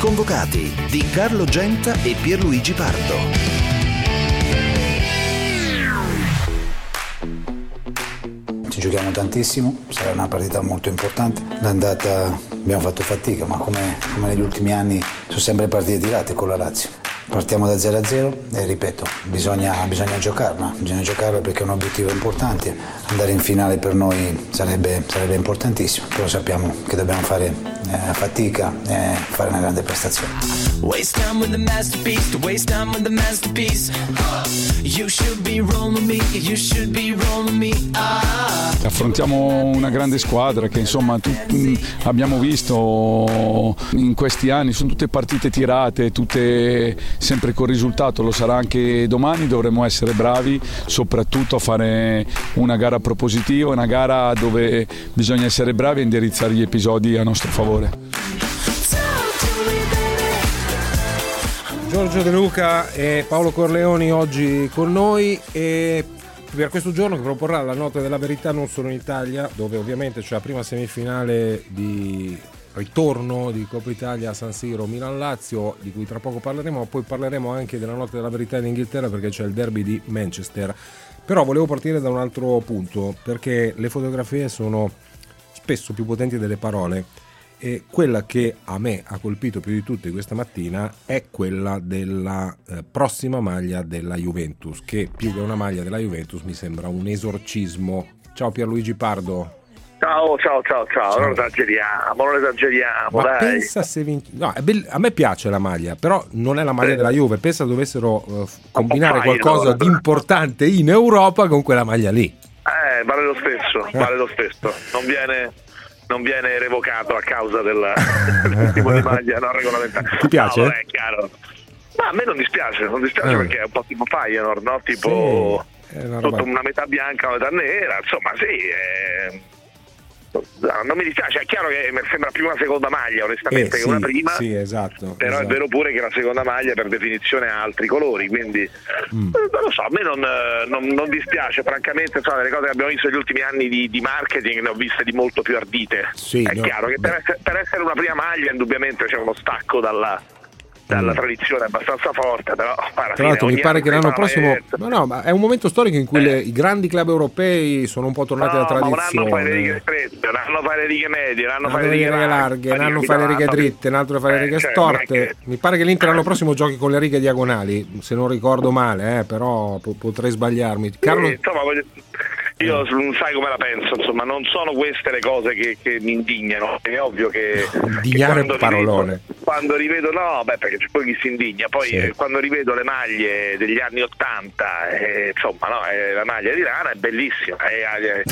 convocati di Carlo Genta e Pierluigi Pardo. Ci giochiamo tantissimo, sarà una partita molto importante. L'andata abbiamo fatto fatica, ma come negli ultimi anni sono sempre partite tirate con la Lazio. Partiamo da 0-0 e ripeto, bisogna giocarla. Bisogna giocarla perché è un obiettivo importante. Andare in finale per noi sarebbe importantissimo, però sappiamo che dobbiamo fare fatica e fare una grande prestazione. Waste time with the masterpiece, waste time with the masterpiece. You should be rolling me, you should be rolling me. Affrontiamo una grande squadra che insomma abbiamo visto in questi anni, sono tutte partite tirate, tutte sempre col risultato, lo sarà anche domani. Dovremo essere bravi soprattutto a fare una gara propositiva, una gara dove bisogna essere bravi e indirizzare gli episodi a nostro favore. Giorgio De Luca e Paolo Corleoni oggi con noi e per questo giorno che proporrà la nota della verità non solo in Italia, dove ovviamente c'è la prima semifinale di ritorno di Coppa Italia a San Siro, Milan-Lazio, di cui tra poco parleremo, ma poi parleremo anche della nota della verità in Inghilterra perché c'è il derby di Manchester. Però volevo partire da un altro punto, perché le fotografie sono spesso più potenti delle parole. E quella che a me ha colpito più di tutte questa mattina è quella della prossima maglia della Juventus, che più che una maglia della Juventus mi sembra un esorcismo. Ciao Pierluigi Pardo. Ciao. Non esageriamo. Ma dai. Pensa se no, a me piace la maglia, però non è la maglia della Juve. Pensa dovessero combinare qualcosa di importante in Europa con quella maglia lì. Vale lo stesso. Non viene revocato a causa del tipo di maglia non regolamentare. Ti piace? No, vabbè, chiaro. Ma a me non dispiace perché è un po' tipo Feyenoord, no? Tipo sì, sotto una metà bianca, una metà nera, insomma sì. Non mi dispiace, è chiaro che mi sembra più una seconda maglia onestamente che una prima. Sì, esatto. Però esatto. È vero pure che la seconda maglia per definizione ha altri colori, quindi non lo so, a me non dispiace francamente, insomma, le cose che abbiamo visto negli ultimi anni di marketing ne ho viste di molto più ardite. Sì, è chiaro che per essere una prima maglia indubbiamente c'è uno stacco dalla tradizione abbastanza forte, però tra l'altro mi pare che l'anno prossimo ma è un momento storico in cui i grandi club europei sono un po' tornati alla tradizione. Un anno fai le righe strette, un anno fai le righe medie, un anno fai le righe larghe, un anno fai le righe dritte, un altro fai le righe storte. Mi pare che l'Inter l'anno prossimo giochi con le righe diagonali, se non ricordo male, però potrei sbagliarmi. Carlo, insomma, io non sai come la penso, insomma, non sono queste le cose che mi indignano. È ovvio che indignare è un parolone. Quando rivedo perché c'è poi chi si indigna, poi quando rivedo le maglie degli anni 80, insomma, no, la maglia di lana è bellissima e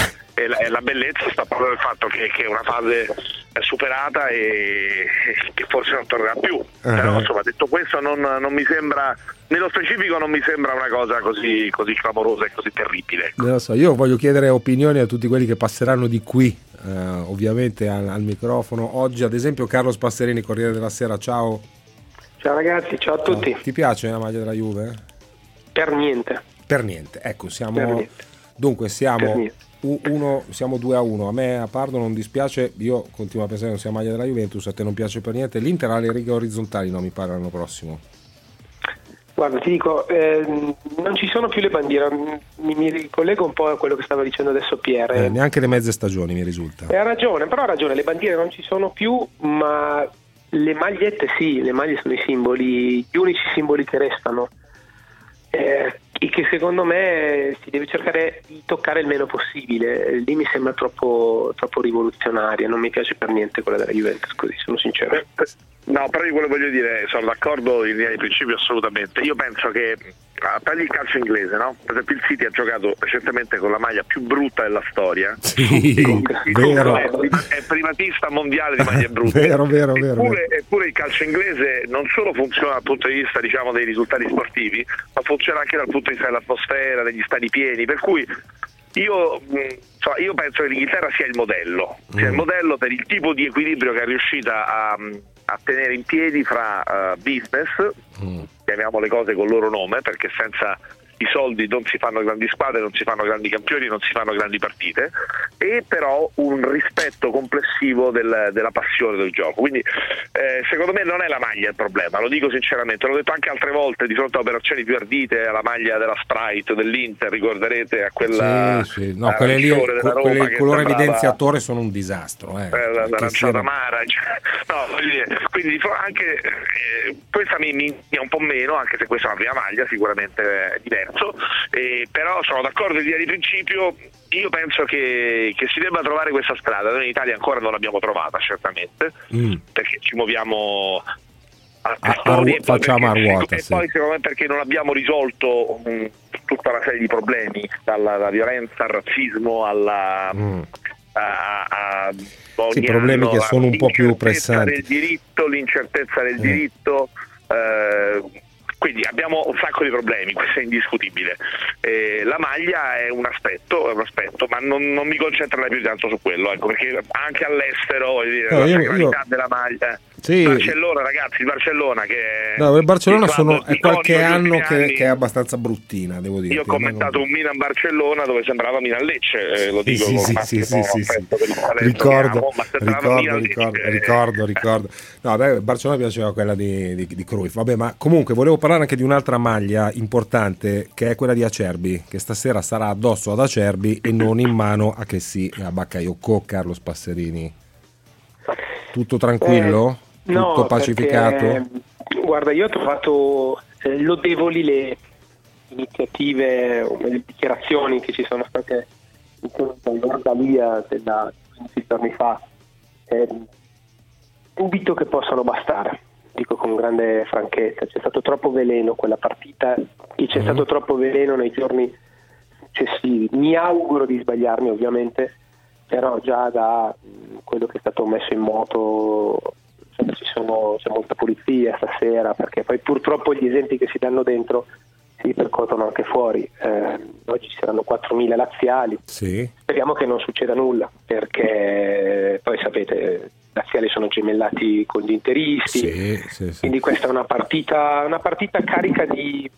la bellezza sta proprio nel fatto che una fase è superata e che forse non tornerà più. Però, insomma, detto questo non mi sembra, nello specifico non mi sembra una cosa così clamorosa e così terribile. Non so, io voglio chiedere opinioni a tutti quelli che passeranno di qui ovviamente al microfono oggi, ad esempio Carlo Spasserini, Corriere della Sera. Ciao ragazzi, ciao a tutti. Ti piace la maglia della Juve? Per niente. Ecco, siamo 2-1. A me a Pardo non dispiace, io continuo a pensare che non sia maglia della Juventus. A te non piace per niente. L'Inter ha le righe orizzontali, no? Mi pare l'anno prossimo. Guarda, ti dico, non ci sono più le bandiere, mi ricollego un po' a quello che stava dicendo adesso Pier. Neanche le mezze stagioni mi risulta. Ha ragione, le bandiere non ci sono più, ma le magliette sì, le maglie sono i simboli, gli unici simboli che restano. E che secondo me si deve cercare di toccare il meno possibile. Lì mi sembra troppo rivoluzionaria, non mi piace per niente quella della Juventus, così sono sincero. No, però io quello voglio dire, sono d'accordo in linea di principio assolutamente. Io penso che tagli il calcio inglese, no? Per esempio il City ha giocato recentemente con la maglia più brutta della storia. Sì, vero. È primatista mondiale di maglie brutte. Vero. Eppure il calcio inglese non solo funziona dal punto di vista, diciamo, dei risultati sportivi, ma funziona anche dal punto di vista dell'atmosfera, degli stadi pieni, per cui io penso che l'Inghilterra sia il modello, per il tipo di equilibrio che è riuscita a tenere in piedi fra business, chiamiamo le cose col loro nome, perché senza i soldi non si fanno grandi squadre, non si fanno grandi campioni, non si fanno grandi partite, e però un rispetto complessivo della passione del gioco. Quindi secondo me non è la maglia il problema, lo dico sinceramente, l'ho detto anche altre volte di fronte a operazioni più ardite, alla maglia della Sprite dell'Inter, ricorderete, a quella no, quelle lì, il colore evidenziatore sono un disastro, l'aranciata amara, quindi anche questa mi indigna un po' meno, anche se questa è una prima maglia, sicuramente è diverso, però sono d'accordo in linea di principio. Io penso che si debba trovare questa strada. Noi in Italia ancora non l'abbiamo trovata, certamente, perché ci muoviamo facciamo a ruota, e poi secondo me perché non abbiamo risolto tutta una serie di problemi, dalla violenza al razzismo alla problemi anno, che sono un po' più pressanti, l'incertezza del diritto, quindi abbiamo un sacco di problemi, questo è indiscutibile. La maglia è un aspetto, ma non mi concentrerei più tanto su quello, ecco, perché anche all'estero, voglio dire, la sacralità della maglia. Sì. Barcellona, ragazzi, Barcellona che il Barcellona è qualche anno che è abbastanza bruttina, devo dire. Io ho commentato un Milan-Barcellona dove sembrava Milan-Lecce, lo dico ricordo. No, beh, Barcellona piaceva quella di Cruyff. Vabbè, ma comunque volevo parlare anche di un'altra maglia importante, che è quella di Acerbi, che stasera sarà addosso ad Acerbi e non in mano a Bakayoko, Carlo Spasserini. Tutto tranquillo? Tutto pacificato? Perché, guarda, io ho trovato lodevoli le iniziative, le dichiarazioni che ci sono state dall'Ordalia da 15 giorni fa. Dubito che possano bastare, dico con grande franchezza. C'è stato troppo veleno quella partita e c'è stato troppo veleno nei giorni successivi. Mi auguro di sbagliarmi, ovviamente, però già da quello che è stato messo in moto, c'è molta pulizia stasera, perché poi purtroppo gli esempi che si danno dentro si ripercuotono anche fuori. Oggi ci saranno 4.000 laziali, speriamo che non succeda nulla, perché poi sapete, laziali sono gemellati con gli interisti, quindi questa è una partita carica di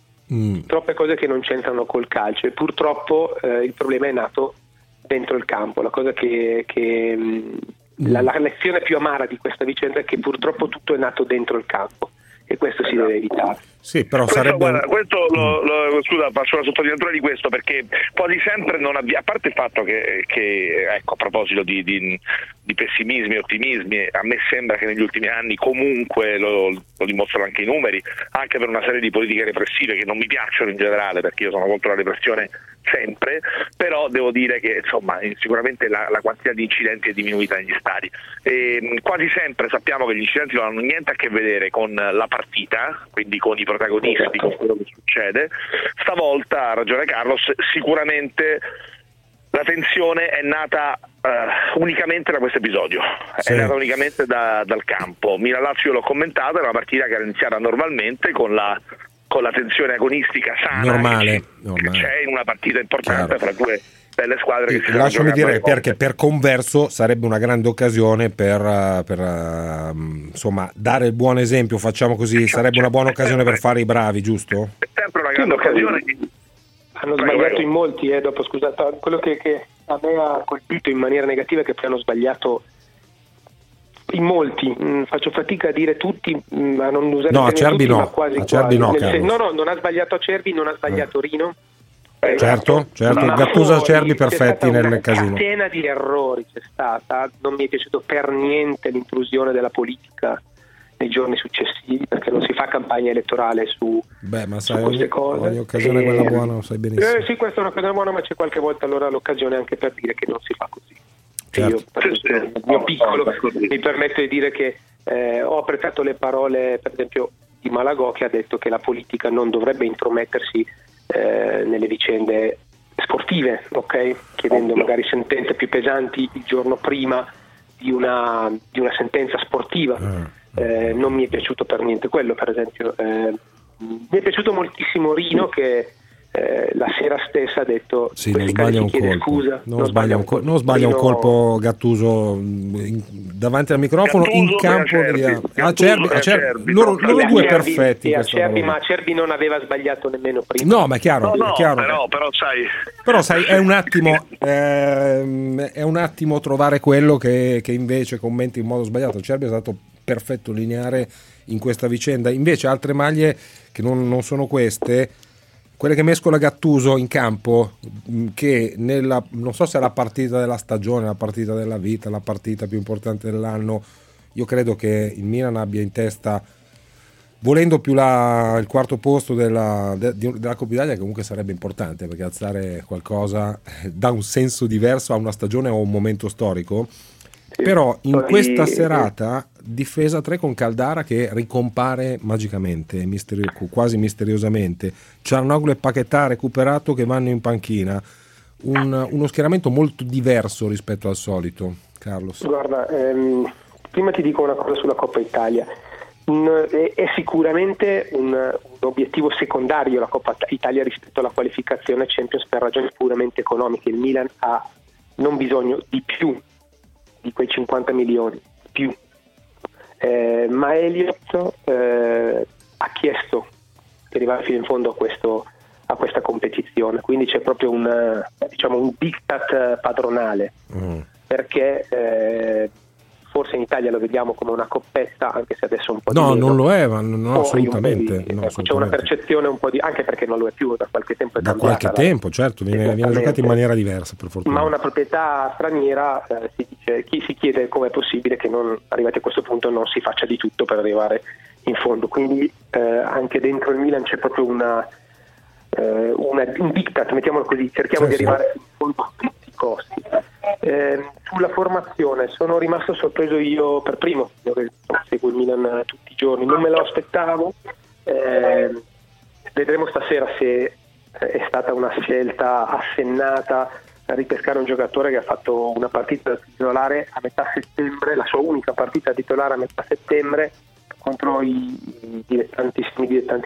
troppe cose che non c'entrano col calcio, e purtroppo il problema è nato dentro il campo. La cosa che la lezione più amara di questa vicenda è che purtroppo tutto è nato dentro il campo, e questo si deve evitare. Sì, però questo, sarebbe... guarda, questo scusa, faccio una sottolineatura di questo, perché quasi sempre non a parte il fatto che ecco, a proposito di pessimismi e ottimismi, a me sembra che negli ultimi anni, comunque lo dimostrano anche i numeri, anche per una serie di politiche repressive che non mi piacciono in generale, perché io sono contro la repressione sempre, però devo dire che insomma sicuramente la quantità di incidenti è diminuita negli stadi, e quasi sempre sappiamo che gli incidenti non hanno niente a che vedere con la partita, quindi con i protagonisti, con quello che succede. Stavolta, ha ragione Carlos, sicuramente la tensione è nata unicamente da questo episodio, è nata unicamente dal campo. Milan-Lazio l'ho commentata, era una partita che era iniziata normalmente con la tensione agonistica sana normale. Che c'è in una partita importante fra due belle squadre che si lasciami dire, perché per converso sarebbe una grande occasione per insomma dare il buon esempio, facciamo così, sarebbe una buona occasione per fare i bravi, giusto? È sempre una grande occasione. Hanno sbagliato in molti, dopo, scusate, quello che a me ha colpito in maniera negativa è che poi hanno sbagliato in molti, faccio fatica a dire tutti, ma non usare Acerbi, tutti, no. Ma quasi. Non ha sbagliato Acerbi, non ha sbagliato Rino. Certo, Gattuso, Acerbi perfetti nel casino. C'è stata una catena di errori, c'è stata, non mi è piaciuto per niente l'intrusione della politica nei giorni successivi, perché non si fa campagna elettorale su queste cose. Ogni occasione è quella buona, lo sai benissimo. Sì, questa è una cosa buona, ma c'è qualche volta allora l'occasione anche per dire che non si fa così. Certo. Io, il mio piccolo, mi permetto di dire che ho apprezzato le parole, per esempio, di Malagò, che ha detto che la politica non dovrebbe intromettersi nelle vicende sportive, chiedendo magari sentenze più pesanti il giorno prima di una sentenza sportiva. Non mi è piaciuto per niente quello, per esempio. Mi è piaciuto moltissimo Rino, che la sera stessa ha detto sì, non sbaglia un colpo, scusa, non sbaglia un colpo Gattuso davanti al microfono Gattuso in campo di Acerbi, loro due perfetti. Acerbi, ma Acerbi non aveva sbagliato nemmeno prima. No, ma è chiaro, no, è chiaro. Però sai è un attimo trovare quello che invece commenti in modo sbagliato. Acerbi è stato perfetto, lineare in questa vicenda. Invece altre maglie che non sono queste, quelle che mescola Gattuso in campo, che nella, non so se è la partita della stagione, la partita della vita, la partita più importante dell'anno, io credo che il Milan abbia in testa, volendo più il quarto posto della Coppa Italia, che comunque sarebbe importante perché alzare qualcosa dà un senso diverso a una stagione o a un momento storico. Però in questa serata difesa 3 con Caldara che ricompare magicamente, quasi misteriosamente, Ciarnoglu e Paquetà recuperato che vanno in panchina, uno schieramento molto diverso rispetto al solito. Carlos, guarda, prima ti dico una cosa sulla Coppa Italia. È sicuramente un obiettivo secondario la Coppa Italia rispetto alla qualificazione Champions per ragioni puramente economiche. Il Milan ha non bisogno di più di quei 50 milioni più, ma Elliott ha chiesto di arrivare fino in fondo a questa competizione, quindi c'è proprio un diktat padronale, perché forse in Italia lo vediamo come una coppetta, anche se adesso un po' no, di non lo è, ma no, assolutamente, no, assolutamente. C'è una percezione un po' di, anche perché non lo è più da qualche tempo, certo, viene giocato in maniera diversa, per fortuna. Ma una proprietà straniera, si chiede com'è possibile che non, arrivati a questo punto, non si faccia di tutto per arrivare in fondo, quindi anche dentro il Milan c'è proprio un diktat, mettiamolo così, cerchiamo di arrivare in fondo a tutti i costi. Sulla formazione sono rimasto sorpreso io per primo, che seguo il Milan tutti i giorni, non me lo aspettavo. Vedremo stasera se è stata una scelta assennata a ripescare un giocatore che ha fatto una partita titolare a metà settembre, la sua unica partita titolare a metà settembre contro i dilettanti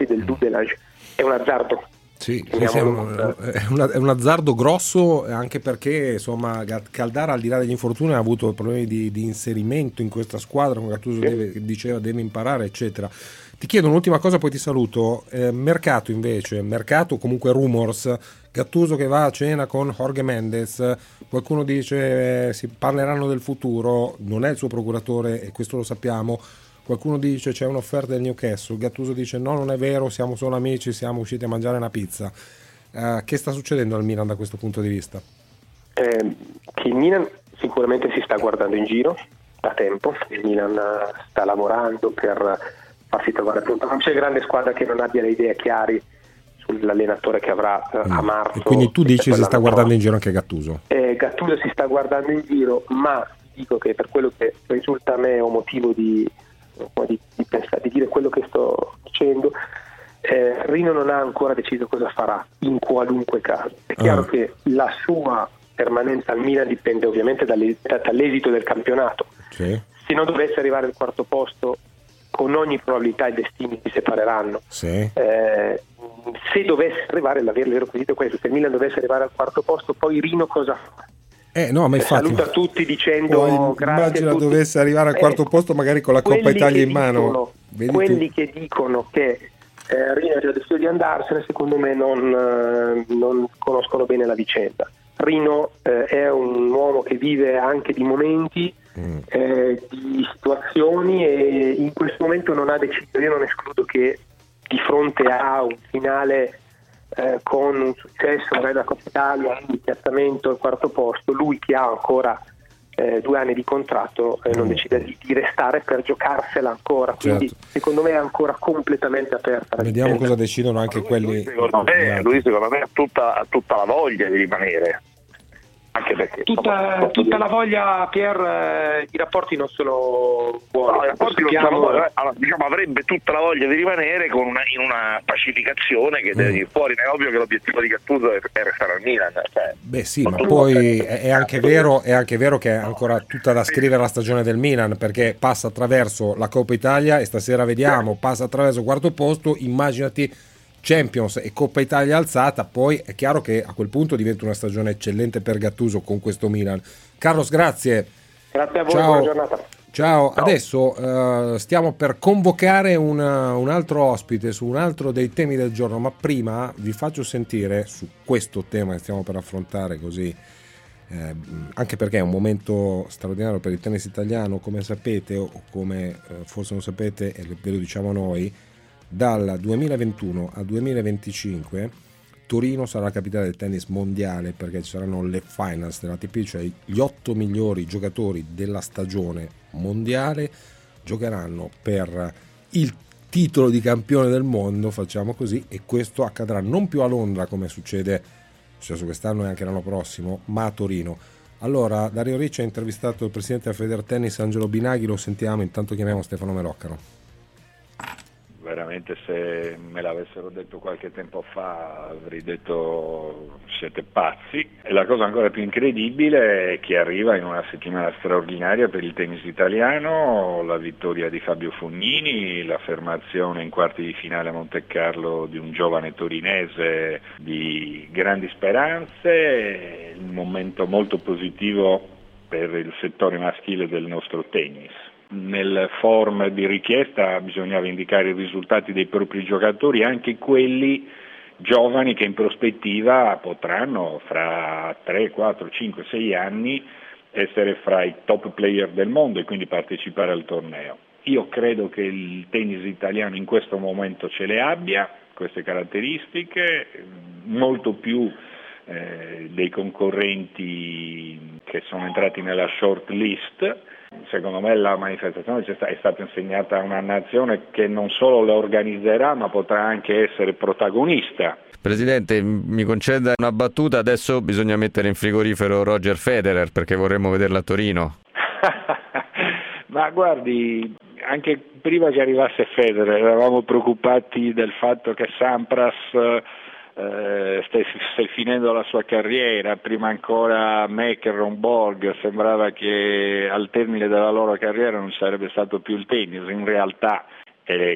del Dudelage. È un azzardo. Sì, è un azzardo grosso, anche perché insomma Caldara, al di là degli infortuni, ha avuto problemi di inserimento in questa squadra, come Gattuso deve imparare, eccetera. Ti chiedo un'ultima cosa, poi ti saluto. Mercato comunque rumors, Gattuso che va a cena con Jorge Mendes, qualcuno dice si parleranno del futuro, non è il suo procuratore e questo lo sappiamo. Qualcuno dice c'è un'offerta del Newcastle, Gattuso dice no, non è vero, siamo solo amici, siamo usciti a mangiare una pizza. Che sta succedendo al Milan da questo punto di vista? Che il Milan sicuramente si sta guardando in giro da tempo, il Milan sta lavorando per farsi trovare pronto, non c'è grande squadra che non abbia le idee chiare sull'allenatore che avrà a marzo. E quindi tu dici si sta guardando in giro anche Gattuso? Gattuso si sta guardando in giro, ma dico che per quello che risulta a me ho motivo di dire quello che sto dicendo, Rino non ha ancora deciso cosa farà in qualunque caso. È chiaro che la sua permanenza al Milan dipende ovviamente dall'esito del campionato. Sì. Se non dovesse arrivare al quarto posto, con ogni probabilità i destini si separeranno. Sì. Se dovesse arrivare, il vero quesito è questo: se il Milan dovesse arrivare al quarto posto, poi Rino cosa fa? No, ma infatti, saluta tutti dicendo grazie. Immagina dovesse arrivare al quarto posto, magari con la Coppa Italia in mano. Quelli che dicono che Rino ha già deciso di andarsene, secondo me non conoscono bene la vicenda. Rino è un uomo che vive anche di momenti, di situazioni, e in questo momento non ha deciso. Io non escludo che di fronte a un finale con un successo magari la Coppa Italia, un piazzamento al quarto posto, lui che ha ancora 2 anni di contratto non decide di restare per giocarsela ancora, quindi secondo me è ancora completamente aperta. Vediamo cosa decidono anche lui secondo me ha tutta la voglia di rimanere, anche perché tutta la voglia. I rapporti non sono buoni, diciamo avrebbe tutta la voglia di rimanere in una pacificazione che deve fuori, è ovvio che l'obiettivo di Gattuso è restare al Milan, beh sì, ma poi è anche vero che è ancora tutta da scrivere la stagione del Milan, perché passa attraverso la Coppa Italia e stasera vediamo, passa attraverso quarto posto, immaginati Champions e Coppa Italia alzata, poi è chiaro che a quel punto diventa una stagione eccellente per Gattuso con questo Milan. Carlos, grazie. Grazie a voi, ciao. Buona giornata. Ciao, ciao. Adesso stiamo per convocare un altro ospite su un altro dei temi del giorno, ma prima vi faccio sentire su questo tema che stiamo per affrontare, così anche perché è un momento straordinario per il tennis italiano, come sapete o come forse non sapete, e ve lo diciamo noi, dal 2021 al 2025 Torino sarà la capitale del tennis mondiale, perché ci saranno le finals dell'ATP, cioè gli 8 migliori giocatori della stagione mondiale giocheranno per il titolo di campione del mondo, facciamo così, e questo accadrà non più a Londra come succede quest'anno e anche l'anno prossimo, ma a Torino. Allora, Dario Ricci ha intervistato il presidente della Federtennis Angelo Binaghi, lo sentiamo, intanto chiamiamo Stefano Meloccaro. Veramente, se me l'avessero detto qualche tempo fa avrei detto siete pazzi, e la cosa ancora più incredibile è che arriva in una settimana straordinaria per il tennis italiano, la vittoria di Fabio Fognini, l'affermazione in quarti di finale a Monte Carlo di un giovane torinese di grandi speranze, un momento molto positivo per il settore maschile del nostro tennis. Nel form di richiesta bisognava indicare i risultati dei propri giocatori, anche quelli giovani che in prospettiva potranno fra 3, 4, 5, 6 anni essere fra i top player del mondo e quindi partecipare al torneo. Io credo che il tennis italiano in questo momento ce le abbia, queste caratteristiche, molto più dei concorrenti che sono entrati nella short list. Secondo me la manifestazione è stata insegnata a una nazione che non solo la organizzerà, ma potrà anche essere protagonista. Presidente, mi conceda una battuta, adesso bisogna mettere in frigorifero Roger Federer perché vorremmo vederla a Torino. Ma guardi, anche prima che arrivasse Federer eravamo preoccupati del fatto che Sampras stai finendo la sua carriera, prima ancora Maker, Romborg, sembrava che al termine della loro carriera non sarebbe stato più il tennis. In realtà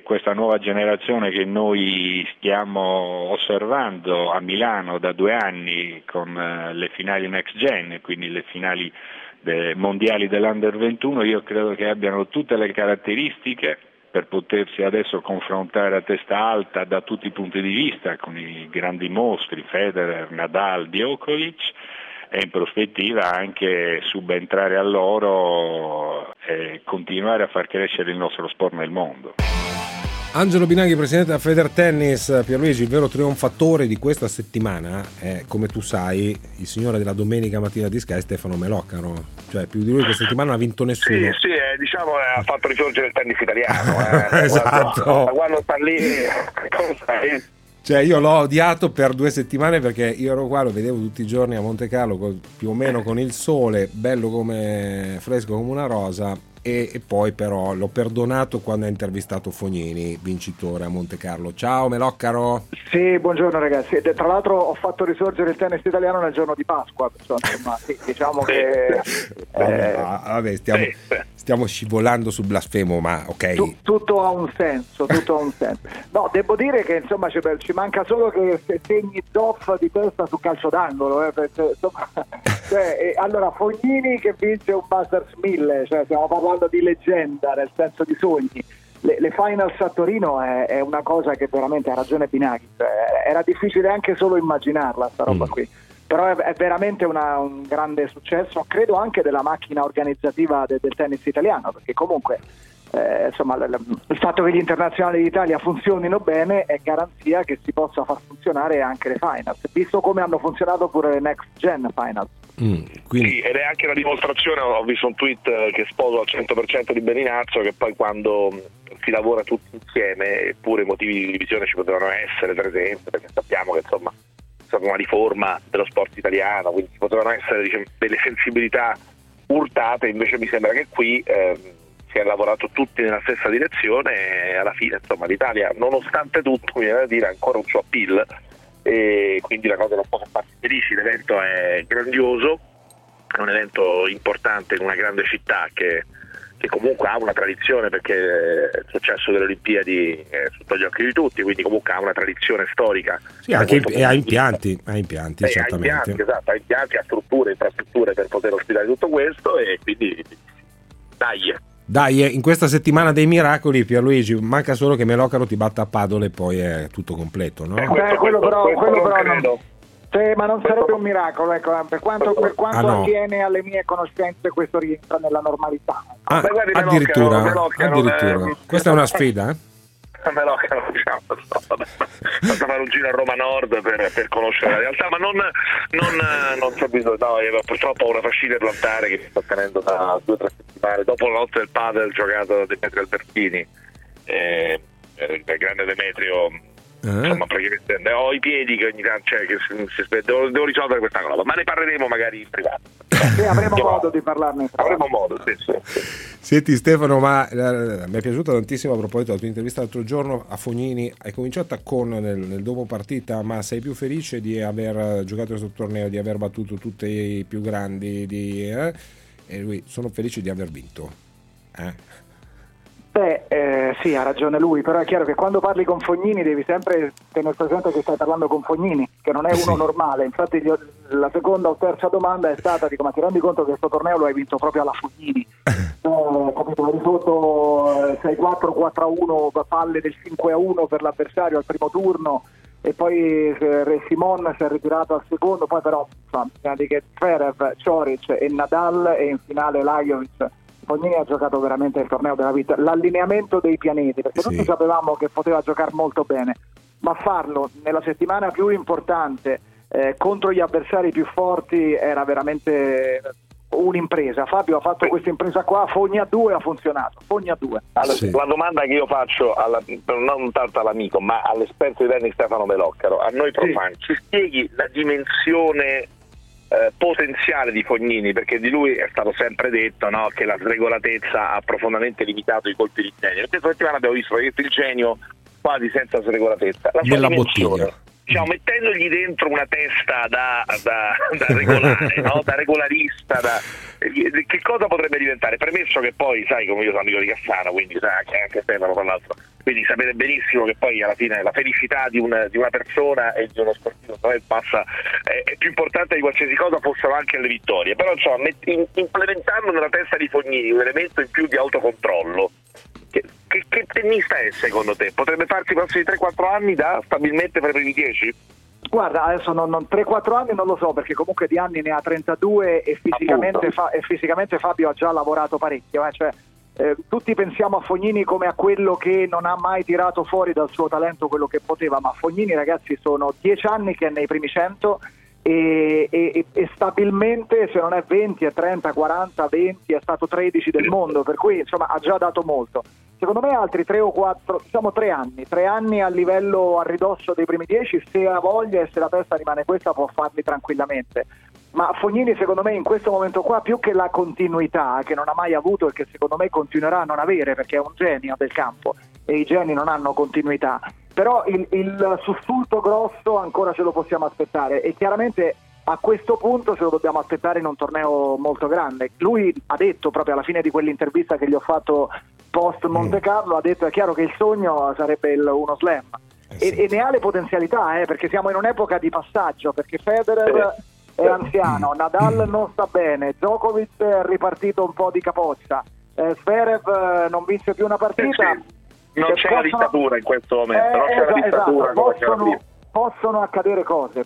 questa nuova generazione che noi stiamo osservando a Milano da 2 anni con le finali next gen, quindi le finali mondiali dell'Under 21, io credo che abbiano tutte le caratteristiche per potersi adesso confrontare a testa alta da tutti i punti di vista con i grandi mostri Federer, Nadal, Djokovic, e in prospettiva anche subentrare a loro e continuare a far crescere il nostro sport nel mondo. Angelo Binaghi, presidente della Federtennis. Pierluigi, il vero trionfatore di questa settimana è, come tu sai, il signore della domenica mattina di Sky, Stefano Meloccaro. Cioè, più di lui questa settimana non ha vinto nessuno. Sì, ha fatto risorgere il tennis italiano. Esatto. Quando sta lì, cioè, io l'ho odiato per 2 settimane perché io ero qua, lo vedevo tutti i giorni a Monte Carlo, più o meno con il sole, bello come fresco come una rosa. E poi però l'ho perdonato quando ha intervistato Fognini, vincitore a Monte Carlo. Ciao Meloccaro. Sì, buongiorno ragazzi. Tra l'altro ho fatto risorgere il tennis italiano nel giorno di Pasqua, insomma, sì, diciamo che vabbè, stiamo scivolando sul blasfemo, ma ok. Tutto ha un senso, tutto ha un senso. No, devo dire che insomma ci manca solo che segni Zoff di testa su calcio d'angolo, perché, insomma, allora Fognini che vince un Masters 1000, cioè stiamo parlando di leggenda nel senso di sogni. Le finals a Torino è una cosa che veramente, ha ragione Binaghi, era difficile anche solo immaginarla sta roba qui, però è veramente un grande successo, credo anche della macchina organizzativa del tennis italiano, perché comunque insomma il fatto che gli internazionali d'Italia funzionino bene è garanzia che si possa far funzionare anche le finals, visto come hanno funzionato pure le next gen finals. Quindi... Sì, ed è anche una dimostrazione, ho visto un tweet che sposo al 100% di Beninazzo, che poi quando si lavora tutti insieme, eppure motivi di divisione ci potevano essere, per esempio, perché sappiamo che insomma è stata una riforma dello sport italiano, quindi ci potevano essere, diciamo, delle sensibilità urtate, invece mi sembra che qui si è lavorato tutti nella stessa direzione e alla fine insomma l'Italia, nonostante tutto, mi viene da dire, ancora un suo appeal, e quindi la cosa non può farci felici. L'evento è grandioso, è un evento importante in una grande città che che comunque ha una tradizione, perché il successo delle Olimpiadi è sotto gli occhi di tutti, quindi comunque ha una tradizione storica. Sì, anche ha impianti, certamente. Ha impianti, ha strutture, infrastrutture per poter ospitare tutto questo, e quindi dai, in questa settimana dei miracoli, Pierluigi, manca solo che Meloccaro ti batta a padole e poi è tutto completo, no? Quello però non credo. Sì, ma non sarebbe un miracolo, ecco, per quanto attiene alle mie conoscenze, questo rientra nella normalità. Addirittura. Questa è una sfida, Basta fare un giro a Roma Nord per conoscere la realtà, ma non c'è bisogno. No, purtroppo ho una fascina plantare che mi sta tenendo da 2 o 3 settimane, dopo la notte del padel giocato da Demetrio Albertini, il grande Demetrio. Insomma, praticamente ho i piedi che ogni tanto devo risolvere questa cosa, ma ne parleremo magari in privato. Avremo modo di parlarne. Senti Stefano, ma mi è piaciuta tantissimo a proposito della tua intervista l'altro giorno a Fognini. Hai cominciato con nel dopo partita, ma sei più felice di aver giocato questo torneo, di aver battuto tutti i più grandi e lui: sono felice di aver vinto. Sì, ha ragione lui, però è chiaro che quando parli con Fognini devi sempre tenere presente che stai parlando con Fognini, che non è uno normale. Infatti la seconda o terza domanda è stata: dico, ma ti rendi conto che questo torneo lo hai vinto proprio alla Fognini? Capito, eri sotto 6-4, 4-1, palle del 5-1 per l'avversario al primo turno, e poi Re Simon si è ritirato al secondo, poi però Zverev, Coric e Nadal, e in finale Lajovic. Fognini ha giocato veramente il torneo della vita, l'allineamento dei pianeti, perché tutti sapevamo che poteva giocare molto bene, ma farlo nella settimana più importante contro gli avversari più forti era veramente un'impresa. Fabio ha fatto questa impresa qua, Fogni a 2 ha funzionato. Allora, la domanda che io faccio non tanto all'amico ma all'esperto di tennis Stefano Meloccaro, a noi profani, ci spieghi la dimensione potenziale di Fognini, perché di lui è stato sempre detto, no, che la sregolatezza ha profondamente limitato i colpi di genio. Questa settimana abbiamo visto il genio quasi senza sregolatezza, la sua bottiglia, diciamo, mettendogli dentro una testa da regolare, no? Da regolarista, che cosa potrebbe diventare? Premesso che poi, sai, come io sono amico di Cassano, quindi sai che anche Stefano tra l'altro, quindi sapete benissimo che poi alla fine la felicità di una persona e di uno sportivo passa, è più importante di qualsiasi cosa, fossero anche le vittorie. Però insomma, implementando nella testa di Fognini un elemento in più di autocontrollo, che tennista è secondo te? Potrebbe farsi i prossimi 3-4 anni da stabilmente fra i primi 10? Guarda, adesso 3-4 anni non lo so, perché comunque di anni ne ha 32 e fisicamente Fabio ha già lavorato parecchio, tutti pensiamo a Fognini come a quello che non ha mai tirato fuori dal suo talento quello che poteva, ma Fognini, ragazzi, sono 10 anni che è nei primi 100 e stabilmente, se non è 20 è 30, 40, 20, è stato 13 del mondo, per cui insomma ha già dato molto. Secondo me altri 3 o 4, diciamo 3 anni a livello a ridosso dei primi 10, se ha voglia e se la testa rimane questa può farli tranquillamente. Ma Fognini secondo me in questo momento qua, più che la continuità che non ha mai avuto e che secondo me continuerà a non avere, perché è un genio del campo e i geni non hanno continuità, però il sussulto grosso ancora ce lo possiamo aspettare, e chiaramente a questo punto ce lo dobbiamo aspettare in un torneo molto grande. Lui ha detto proprio alla fine di quell'intervista che gli ho fatto post Monte Carlo, ha detto: è chiaro che il sogno sarebbe uno slam, e ne ha le potenzialità, perché siamo in un'epoca di passaggio, perché Federer è anziano, Nadal non sta bene, Djokovic è ripartito un po' di capoccia, Zverev non vince più una partita, non c'è la dittatura in questo momento, non c'è la dittatura, possono accadere cose.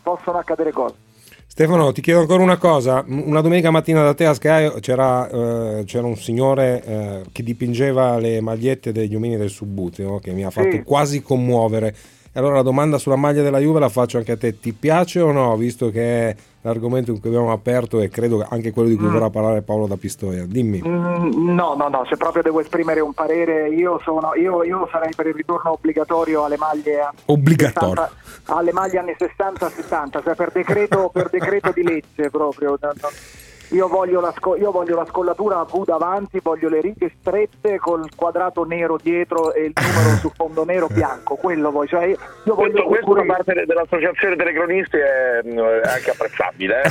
Stefano, ti chiedo ancora una cosa. Una domenica mattina da te a Sky c'era un signore che dipingeva le magliette degli omini del Subbuteo, che mi ha fatto quasi commuovere. E allora la domanda sulla maglia della Juve la faccio anche a te: ti piace o no? Visto che è l'argomento in cui abbiamo aperto, e credo anche quello di cui vorrà parlare Paolo da Pistoia. Dimmi. No, se proprio devo esprimere un parere, io sarei per il ritorno obbligatorio alle maglie anni 60-70, cioè per decreto di legge proprio. Io voglio la scollatura a V davanti, voglio le righe strette col quadrato nero dietro e il numero su fondo nero bianco, quello voglio. Cioè, io voglio questo da parte dell'associazione delle cronisti è anche apprezzabile.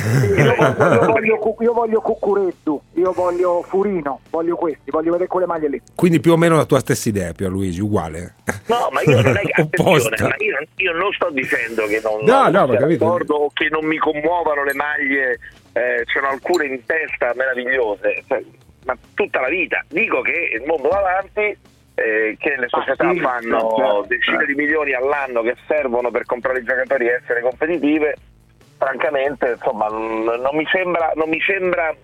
Io voglio Cuccureddu, io voglio Furino, voglio questi, voglio vedere quelle maglie lì. Quindi più o meno la tua stessa idea, Pierluigi, uguale. No, ma io non è che, attenzione, ma io non sto dicendo che non sia d'accordo o che non mi commuovano le maglie. C'erano alcune in testa meravigliose, cioè, ma tutta la vita dico che il mondo va avanti, che le società fanno decine di milioni all'anno che servono per comprare i giocatori e essere competitive. Francamente, insomma, non mi sembra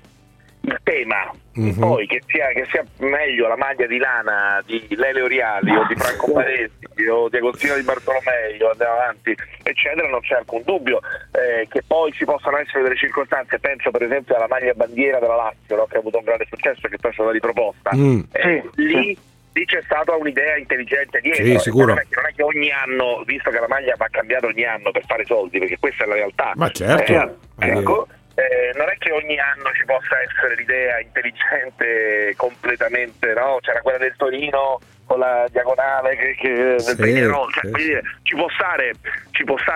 il tema. Mm-hmm. Poi che sia meglio la maglia di lana di Lele Oriali o di Franco Paresi o di Agostino Di Bartolomei o andiamo avanti eccetera, non c'è alcun dubbio. Che poi ci possano essere delle circostanze, penso per esempio alla maglia bandiera della Lazio, no? Che ha avuto un grande successo e che poi è stata riproposta. Lì c'è stata un'idea intelligente dietro, sì, non è che ogni anno, visto che la maglia va cambiata ogni anno per fare soldi, perché questa è la realtà. Ma certo, ecco. Non è che ogni anno ci possa essere l'idea intelligente completamente, no? C'era quella del Torino con la diagonale del Pierol, cioè, quindi ci può stare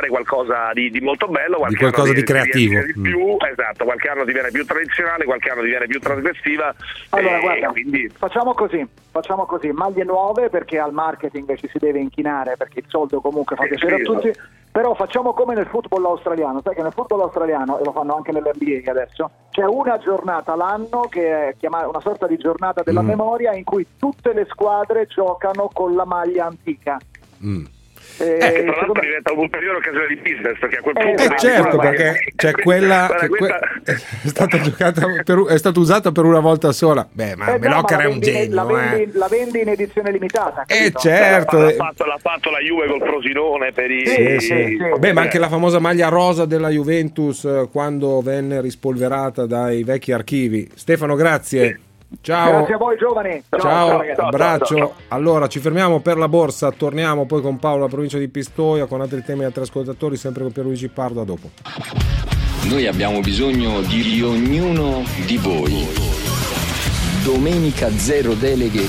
qualcosa di molto bello, qualche di qualcosa anno di creativo di più, esatto, qualche anno diviene più tradizionale, qualche anno diviene più trasgressiva. Allora guarda, quindi facciamo così, maglie nuove, perché al marketing ci si deve inchinare, perché il soldo comunque fa piacere a tutti. Però facciamo come nel football australiano, sai che nel football australiano, e lo fanno anche nell'NBA adesso, c'è una giornata l'anno che è chiamata una sorta di giornata della memoria, in cui tutte le squadre giocano con la maglia antica. Che tra l'altro diventa un'ulteriore occasione di business, perché a quel punto certo, perché c'è quella è stata usata per una volta sola. Beh, ma Meloccaro è un genio, la vendi in edizione limitata, capito? Certo, l'ha fatto la Juve col Frosinone per i Beh, ma anche la famosa maglia rosa della Juventus, quando venne rispolverata dai vecchi archivi. Stefano, grazie. Ciao. Grazie a voi giovani. Ciao, abbraccio. Ciao. Allora ci fermiamo per la borsa, torniamo poi con Paolo alla provincia di Pistoia con altri temi altri ascoltatori, sempre con Pierluigi Pardo. A dopo. Noi abbiamo bisogno di ognuno di voi. Domenica zero deleghe,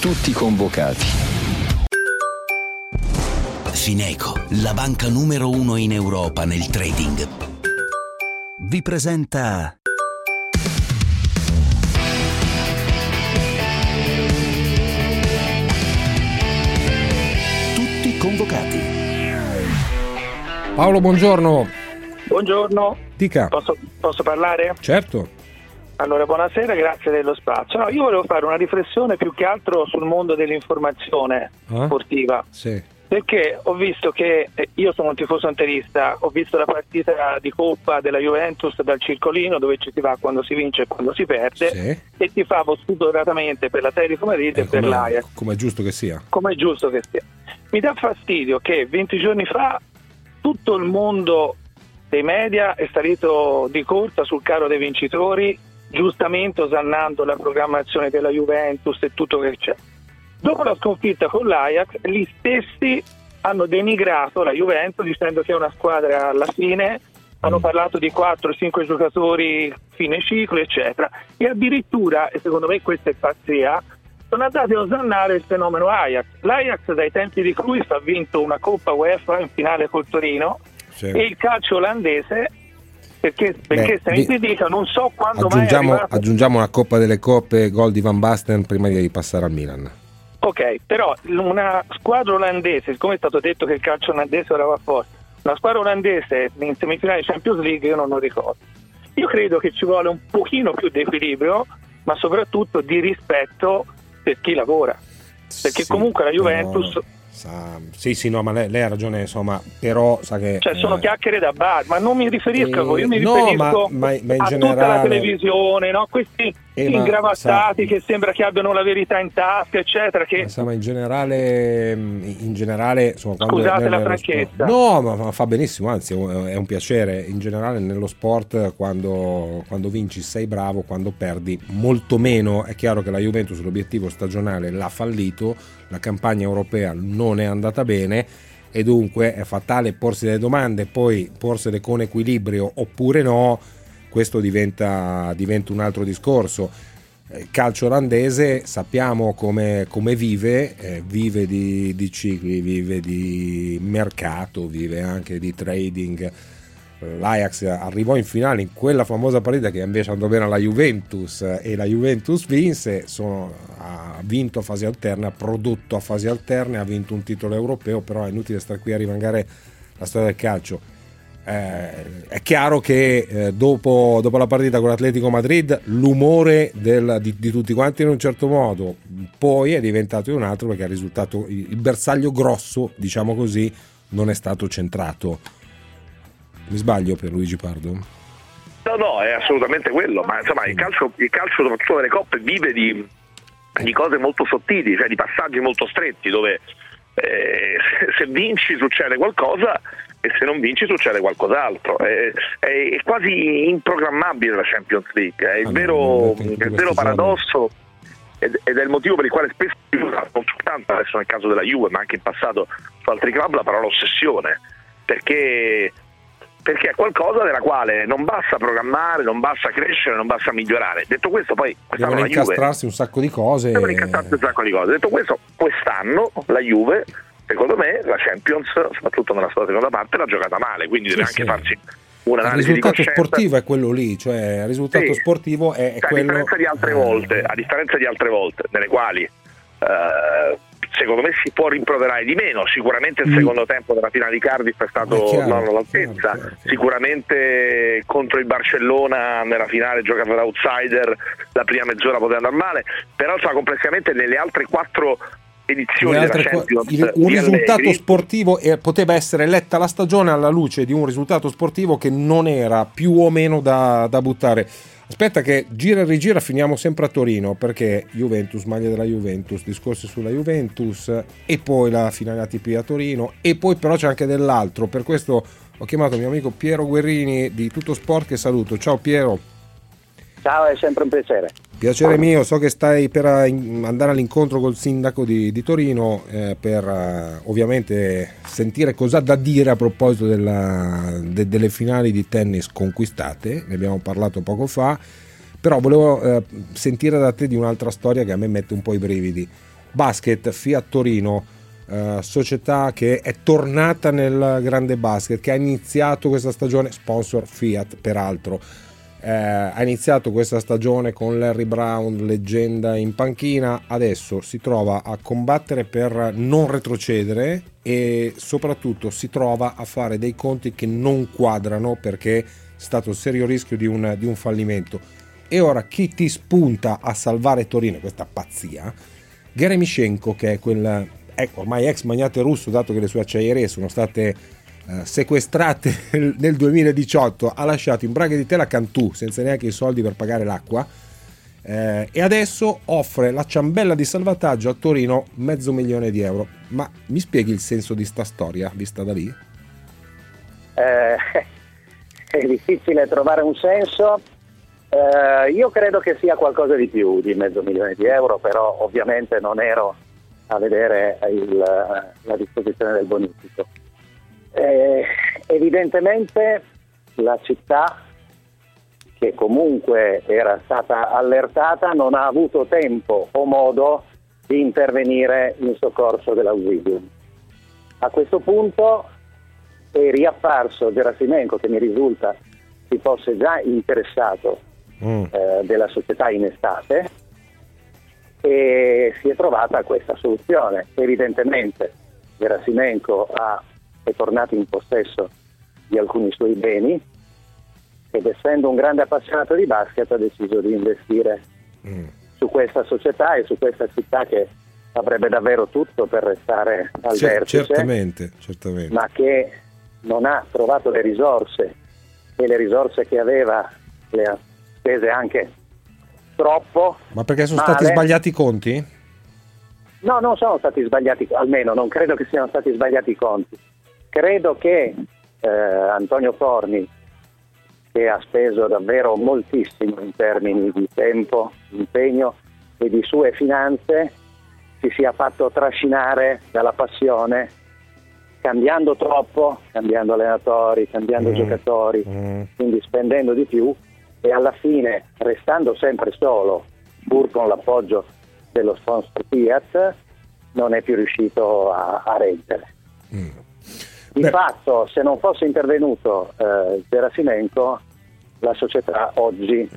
tutti convocati. Fineco, la banca numero 1 in Europa nel trading, vi presenta Convocati. Paolo, buongiorno. Buongiorno. Dica. Posso parlare? Certo. Allora, buonasera, grazie dello spazio. No, io volevo fare una riflessione più che altro sul mondo dell'informazione sportiva. Sì. Perché ho visto che, io sono un tifoso interista, ho visto la partita di Coppa della Juventus dal circolino, dove ci si va quando si vince e quando si perde, sì. E ti fa spudoratamente per la Atletico Madrid e per l'Ajax. Come è giusto che sia. Mi dà fastidio che 20 giorni fa tutto il mondo dei media è salito di corsa sul carro dei vincitori, giustamente osannando la programmazione della Juventus e tutto che c'è. Dopo la sconfitta con l'Ajax, gli stessi hanno denigrato la Juventus dicendo che è una squadra alla fine, hanno parlato di 4-5 giocatori fine ciclo, eccetera. E addirittura, e secondo me questa è pazzia, sono andati a osannare il fenomeno Ajax. L'Ajax dai tempi di Cruyff ha vinto una Coppa UEFA in finale col Torino, sì. E il calcio olandese, perché se mi critica non so quando mai è aggiungiamo la Coppa delle Coppe, gol di Van Basten prima di passare al Milan. Ok, però una squadra olandese, siccome è stato detto che il calcio olandese era forte, una squadra olandese in semifinale Champions League io non lo ricordo. Io credo che ci vuole un pochino più di equilibrio, ma soprattutto di rispetto per chi lavora, perché sì, comunque la Juventus ma lei ha ragione, insomma, però sa che sono chiacchiere da bar, ma non mi riferisco a voi, io mi riferisco ma in a generale, tutta la televisione, no? Questi ingravattati che sembra che abbiano la verità in tasca, eccetera, che ma in generale insomma, scusate la franchezza, ma fa benissimo, anzi è un piacere. In generale nello sport quando vinci sei bravo, quando perdi molto meno. È chiaro che la Juventus l'obiettivo stagionale l'ha fallito, la campagna europea non è andata bene e dunque è fatale porsi delle domande, poi porsele con equilibrio oppure no. questo diventa un altro discorso. Il calcio olandese sappiamo come vive, vive di cicli, vive di mercato, vive anche di trading. L'Ajax arrivò in finale in quella famosa partita che invece andò bene alla Juventus e la Juventus vinse, ha vinto a fase alterna, ha prodotto a fase alterne, ha vinto un titolo europeo, però è inutile stare qui a rivangare la storia del calcio. È chiaro che dopo la partita con l'Atletico Madrid l'umore di tutti quanti in un certo modo, poi è diventato un altro perché il bersaglio grosso, diciamo così, non è stato centrato. Mi sbaglio, Pierluigi Pardo? No, è assolutamente quello, ma insomma il calcio soprattutto nelle coppe vive di cose molto sottili, cioè di passaggi molto stretti dove se vinci succede qualcosa e se non vinci succede qualcos'altro. È quasi improgrammabile la Champions League, è il vero paradosso ed è il motivo per il quale spesso non soltanto adesso nel caso della Juve ma anche in passato su altri club la parola ossessione, perché è qualcosa della quale non basta programmare, non basta crescere, non basta migliorare. Detto questo, poi quest'anno la Juve devono incastrarsi un sacco di cose. Detto questo, quest'anno la Juve, secondo me, la Champions, soprattutto nella sua seconda parte, l'ha giocata male, quindi deve anche farsi un'analisi di coscienza. Il risultato sportivo è quello lì, cioè il risultato sportivo è quello. A differenza di altre volte, nelle quali secondo me si può rimproverare di meno. Sicuramente il secondo tempo della finale di Cardiff è stato non all'altezza, sicuramente contro il Barcellona nella finale giocava da outsider, la prima mezz'ora poteva andare male, però complessivamente nelle altre quattro edizioni della Champions un risultato sportivo, poteva essere letta la stagione alla luce di un risultato sportivo che non era più o meno da buttare. Aspetta che gira e rigira finiamo sempre a Torino, perché Juventus, maglia della Juventus, discorsi sulla Juventus e poi la finale ATP a Torino e poi però c'è anche dell'altro. Per questo ho chiamato il mio amico Piero Guerrini di Tutto Sport, che saluto. Ciao Piero. Ciao, è sempre un piacere. Piacere mio, so che stai per andare all'incontro col sindaco di Torino per ovviamente sentire cosa ha da dire a proposito delle finali di tennis conquistate, ne abbiamo parlato poco fa, però volevo sentire da te di un'altra storia che a me mette un po' i brividi. Basket, Fiat Torino, società che è tornata nel grande basket, che ha iniziato questa stagione, sponsor Fiat peraltro, ha iniziato questa stagione con Larry Brown, leggenda in panchina, adesso si trova a combattere per non retrocedere e soprattutto si trova a fare dei conti che non quadrano perché è stato il serio rischio di un fallimento. E ora chi ti spunta a salvare Torino, questa pazzia? Gerasimenko, che è quel ormai ex magnate russo, dato che le sue acciaierie sono state sequestrate nel 2018, ha lasciato in braghe di tela Cantù senza neanche i soldi per pagare l'acqua e adesso offre la ciambella di salvataggio a Torino, €500.000. Ma mi spieghi il senso di sta storia vista da lì? È difficile trovare un senso, io credo che sia qualcosa di più di €500.000, però ovviamente non ero a vedere la disposizione del bonifico. Evidentemente la città, che comunque era stata allertata, non ha avuto tempo o modo di intervenire in soccorso dell'ausilio. A questo punto è riapparso Gerasimenko, che mi risulta si fosse già interessato della società in estate, e si è trovata questa soluzione. Evidentemente Gerasimenko è tornato in possesso di alcuni suoi beni ed, essendo un grande appassionato di basket, ha deciso di investire su questa società e su questa città, che avrebbe davvero tutto per restare al vertice, certamente. Ma che non ha trovato le risorse, e le risorse che aveva le ha spese anche troppo. Ma perché sono stati sbagliati i conti? No, non sono stati sbagliati, almeno non credo che siano stati sbagliati i conti. Credo che Antonio Forni, che ha speso davvero moltissimo in termini di tempo, impegno e di sue finanze, si sia fatto trascinare dalla passione, cambiando troppo, cambiando allenatori, cambiando giocatori, quindi spendendo di più, e alla fine, restando sempre solo, pur con l'appoggio dello sponsor Fiat, non è più riuscito a reggere. Di fatto, se non fosse intervenuto Gerasimenko, la società oggi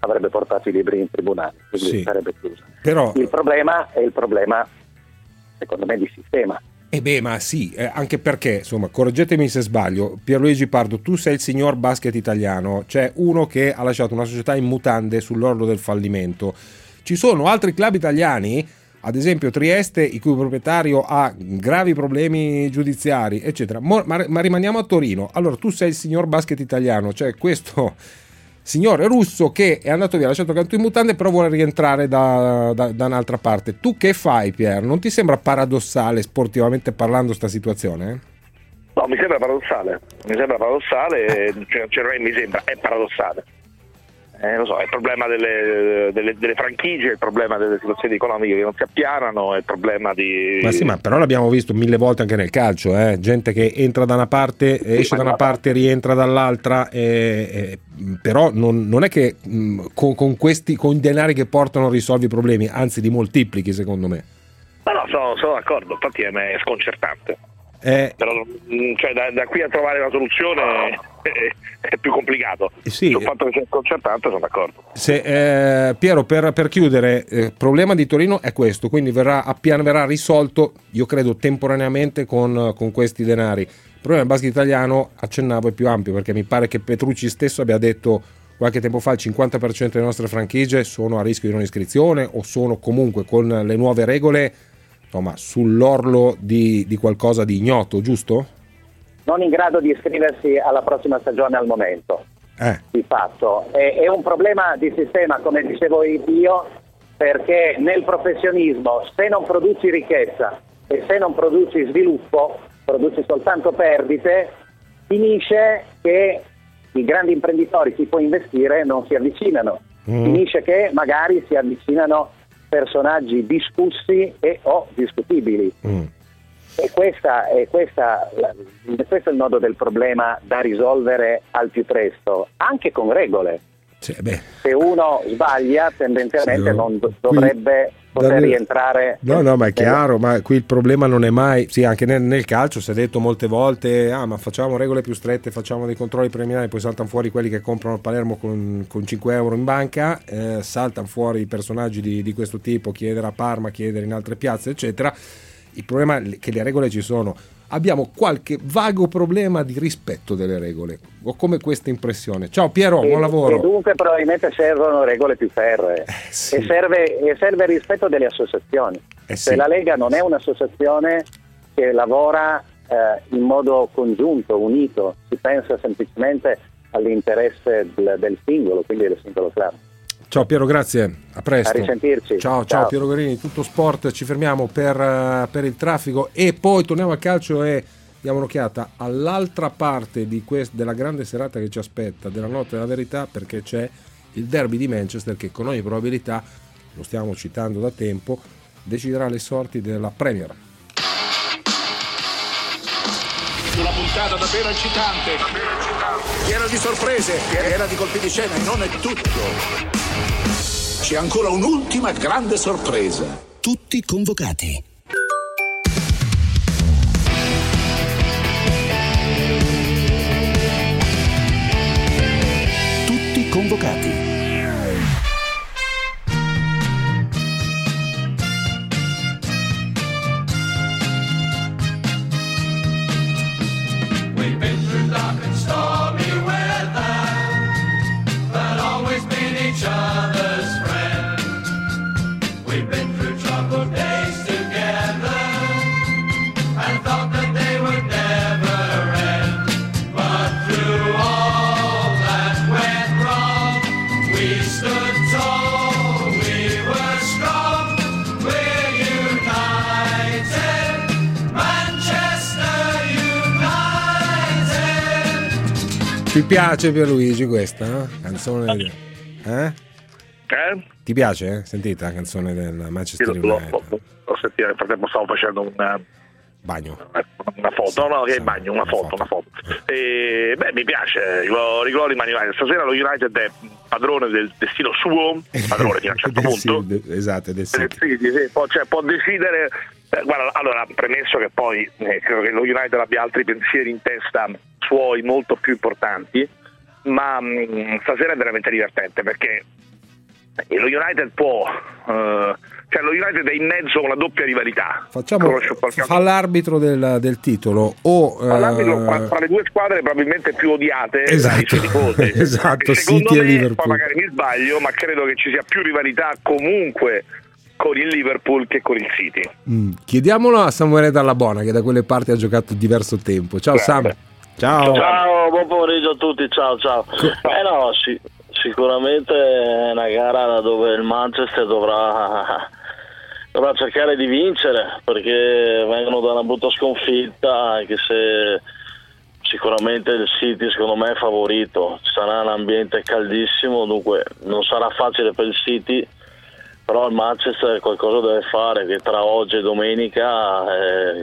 avrebbe portato i libri in tribunale, quindi sarebbe chiusa. Però il problema è secondo me di sistema. E beh, ma sì, anche perché, insomma, correggetemi se sbaglio, Pierluigi Pardo, tu sei il signor basket italiano, c'è uno che ha lasciato una società in mutande sull'orlo del fallimento. Ci sono altri club italiani, ad esempio Trieste, il cui proprietario ha gravi problemi giudiziari, eccetera. Ma rimaniamo a Torino. Allora, tu sei il signor basket italiano, cioè questo signore russo che è andato via, ha lasciato Cantù in mutande, però vuole rientrare da un'altra parte. Tu che fai, Pier? Non ti sembra paradossale, sportivamente parlando, sta situazione? No, mi sembra paradossale, cioè, è paradossale. Lo so, è il problema delle franchigie, è il problema delle situazioni economiche che non si appianano, è il problema di... Ma sì, ma però l'abbiamo visto mille volte anche nel calcio, gente che entra da una parte, esce da una parte, rientra dall'altra, però non è che con i denari che portano risolvi i problemi, anzi li moltiplichi, secondo me. Ma no, sono d'accordo, infatti è sconcertante. Però cioè, da qui a trovare una soluzione è più complicato. Sì. Sul fatto che sia sconcertante sono d'accordo. Se, Piero, per chiudere, il problema di Torino è questo, quindi verrà risolto, io credo, temporaneamente con questi denari. Il problema del basket italiano, accennavo, è più ampio, perché mi pare che Petrucci stesso abbia detto qualche tempo fa il 50% delle nostre franchigie sono a rischio di non iscrizione o sono comunque, con le nuove regole, insomma, sull'orlo di qualcosa di ignoto, giusto? Non in grado di iscriversi alla prossima stagione al momento. Di fatto è un problema di sistema, come dicevo io, perché nel professionismo, se non produci ricchezza e se non produci sviluppo, produci soltanto perdite, finisce che i grandi imprenditori, chi può investire, non si avvicinano. Finisce che magari si avvicinano personaggi discussi e o discutibili. E questo è il nodo del problema da risolvere al più presto, anche con regole. Se uno sbaglia tendenzialmente non dovrebbe poter rientrare. No, ma è chiaro, ma qui il problema non è mai, sì, anche nel calcio si è detto molte volte, ma facciamo regole più strette, facciamo dei controlli preliminari, poi saltano fuori quelli che comprano il Palermo con 5 euro in banca, saltano fuori personaggi di questo tipo, chiedere a Parma, chiedere in altre piazze, eccetera. Il problema è che le regole ci sono, abbiamo qualche vago problema di rispetto delle regole, ho come questa impressione. Ciao Piero, buon lavoro. E dunque probabilmente servono regole più ferree, e serve il rispetto delle associazioni. Se la Lega non è un'associazione che lavora in modo congiunto, unito, si pensa semplicemente all'interesse del singolo, quindi del singolo club. Ciao Piero, grazie, a presto. A risentirci. Ciao Piero Guerrini, Tutto Sport, ci fermiamo per il traffico e poi torniamo al calcio e diamo un'occhiata all'altra parte della grande serata che ci aspetta, della notte della verità, perché c'è il derby di Manchester che con ogni probabilità, lo stiamo citando da tempo, deciderà le sorti della Premier. Una puntata davvero eccitante, piena di sorprese, piena di colpi di scena, e non è tutto. C'è ancora un'ultima grande sorpresa. Tutti convocati. Tutti convocati. We've been through dark and stormy weather, but always been each other's friends. We've been through troubled days together and thought that they would never end. But through all that went wrong, we stood tall, we were strong. We're united, Manchester United. Ti piace Pierluigi questa, no? Canzone? Ti piace? Sentite la canzone del Manchester United? L'ho sentita, nel frattempo stavo facendo un bagno. Una foto, no, che è in bagno, una foto. Beh, mi piace, rigori manuali. Stasera lo United è padrone del destino suo, padrone fino a un certo punto. Esatto, del City. Sì, può decidere. Guarda, allora, premesso che poi credo che lo United abbia altri pensieri in testa suoi molto più importanti, ma stasera è veramente divertente perché lo United può... Cioè, lo United è in mezzo a una doppia rivalità. Fa l'arbitro del titolo o tra le due squadre probabilmente più odiate, esatto, dai tifosi. Esatto, City e Liverpool. Poi magari mi sbaglio, ma credo che ci sia più rivalità comunque con il Liverpool che con il City. Chiediamolo a Samuele Dallabona, che da quelle parti ha giocato diverso tempo. Ciao Sam. Ciao, buon pomeriggio a tutti. Ciao. No, sì, sicuramente è una gara dove il Manchester dovrà cercare di vincere, perché vengono da una brutta sconfitta, anche se sicuramente il City secondo me è favorito. Sarà un ambiente caldissimo, dunque non sarà facile per il City, però il Manchester qualcosa deve fare, che tra oggi e domenica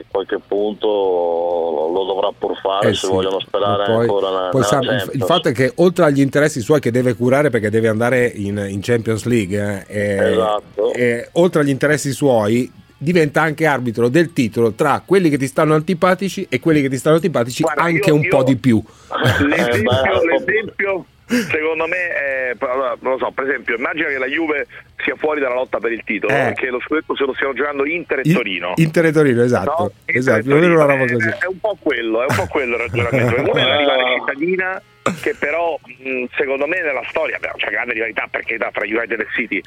qualche punto lo dovrà pur fare, se sì, vogliono sperare poi, ancora poi nella Champions. Il fatto è che oltre agli interessi suoi che deve curare, perché deve andare in Champions League, esatto, oltre agli interessi suoi diventa anche arbitro del titolo tra quelli che ti stanno antipatici e quelli che ti stanno antipatici. Guarda, anche un po' di più. L'esempio secondo me è, non lo so, per esempio immagina che la Juve sia fuori dalla lotta per il titolo, perché lo scudetto se lo stiano giocando Inter e Torino. Inter e Torino, esatto, no? Esatto. Torino è un po' quello, il ragionamento. Una è la rivale cittadina che però secondo me nella storia, beh, c'è grande rivalità perché tra United e City,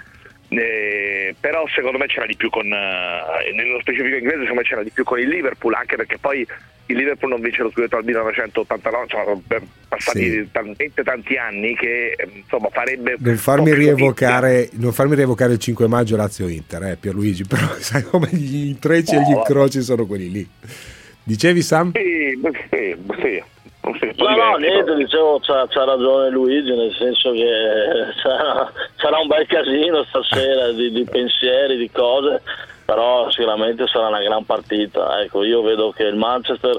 però secondo me c'era di più con nello specifico inglese, secondo me c'era di più con il Liverpool, anche perché poi il Liverpool non vince lo scudetto al 1989, sono passati tanti anni che insomma farebbe... Non farmi rievocare il 5 maggio Lazio Inter, Pierluigi, però sai come gli intrecci e gli incroci sono quelli lì. Dicevi Sam? Sì. No, niente, dicevo c'ha ragione Luigi, nel senso che sarà un bel casino stasera di pensieri, di cose, però sicuramente sarà una gran partita. Ecco, io vedo che il Manchester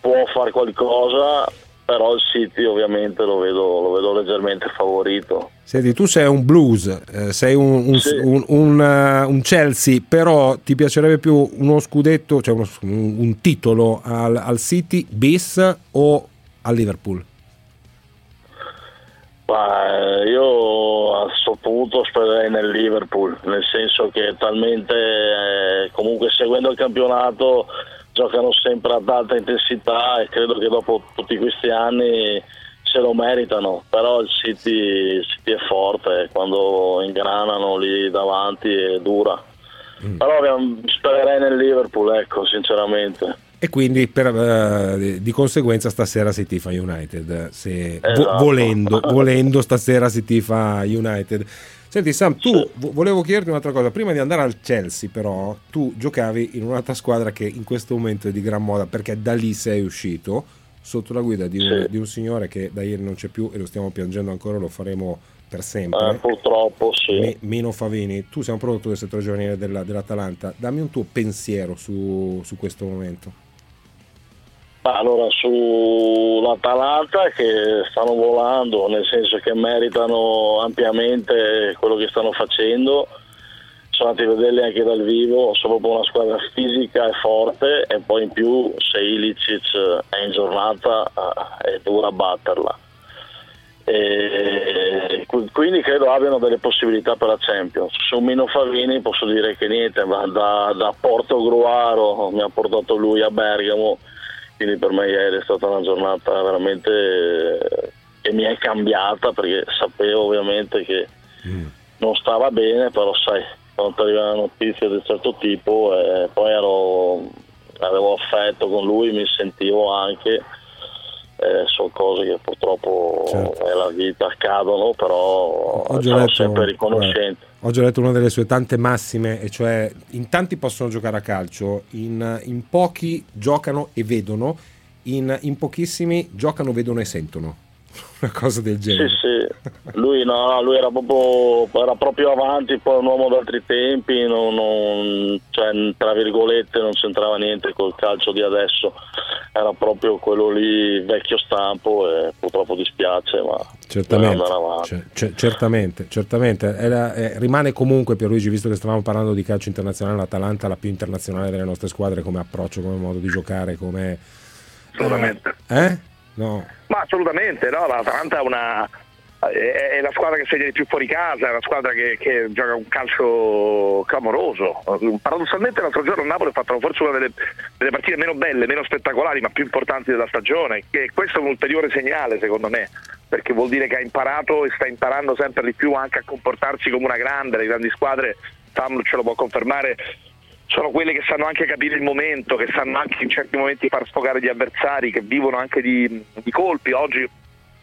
può fare qualcosa, però il City ovviamente lo vedo leggermente favorito. Senti, tu sei un Blues, sei un Chelsea, però ti piacerebbe più uno scudetto, cioè un titolo al City bis o al Liverpool? Beh, io a questo punto spererei nel Liverpool, nel senso che talmente comunque seguendo il campionato giocano sempre ad alta intensità e credo che dopo tutti questi anni se lo meritano, però il City è forte quando ingranano lì davanti, è dura. Però spererei nel Liverpool, ecco, sinceramente. E quindi di conseguenza stasera si tifa United, se esatto. volendo stasera si tifa United. Senti Sam, tu volevo chiederti un'altra cosa prima di andare al Chelsea, però tu giocavi in un'altra squadra che in questo momento è di gran moda, perché da lì sei uscito sotto la guida di un signore che da ieri non c'è più e lo stiamo piangendo ancora, lo faremo per sempre, purtroppo Mino Favini. Tu sei un prodotto del settore giovanile dell'Atalanta, dammi un tuo pensiero su questo momento. Allora, sull'Atalanta che stanno volando, nel senso che meritano ampiamente quello che stanno facendo, sono andati a vederli anche dal vivo, sono proprio una squadra fisica e forte, e poi in più se Ilicic è in giornata è dura batterla, e quindi credo abbiano delle possibilità per la Champions. Su Mino Favini posso dire che niente, ma da Porto Gruaro mi ha portato lui a Bergamo, quindi per me ieri è stata una giornata veramente che mi è cambiata, perché sapevo ovviamente che non stava bene, però sai, quando arriva una notizia di un certo tipo, poi avevo affetto con lui, mi sentivo anche, sono cose che purtroppo nella vita accadono, però sono sempre riconoscente. Oggi ho letto una delle sue tante massime, e cioè in tanti possono giocare a calcio, in pochi giocano e vedono, in pochissimi giocano, vedono e sentono. una cosa del genere. Sì, sì. Lui, no, lui era proprio avanti, poi un uomo d'altri tempi, cioè, tra virgolette, non c'entrava niente col calcio di adesso, era proprio quello lì vecchio stampo, e purtroppo dispiace, ma certamente, certamente. Rimane comunque, Pierluigi, visto che stavamo parlando di calcio internazionale, l'Atalanta è la più internazionale delle nostre squadre come approccio, come modo di giocare, come assolutamente. No. Ma assolutamente, no, l'Atalanta è la squadra che segna di più fuori casa, è la squadra che gioca un calcio clamoroso. Paradossalmente l'altro giorno il Napoli ha fatto forse una delle partite meno belle, meno spettacolari, ma più importanti della stagione, e questo è un ulteriore segnale, secondo me, perché vuol dire che ha imparato e sta imparando sempre di più anche a comportarsi come una grande. Le grandi squadre, Sam ce lo può confermare, sono quelle che sanno anche capire il momento, che sanno anche in certi momenti far sfogare gli avversari, che vivono anche di colpi. Oggi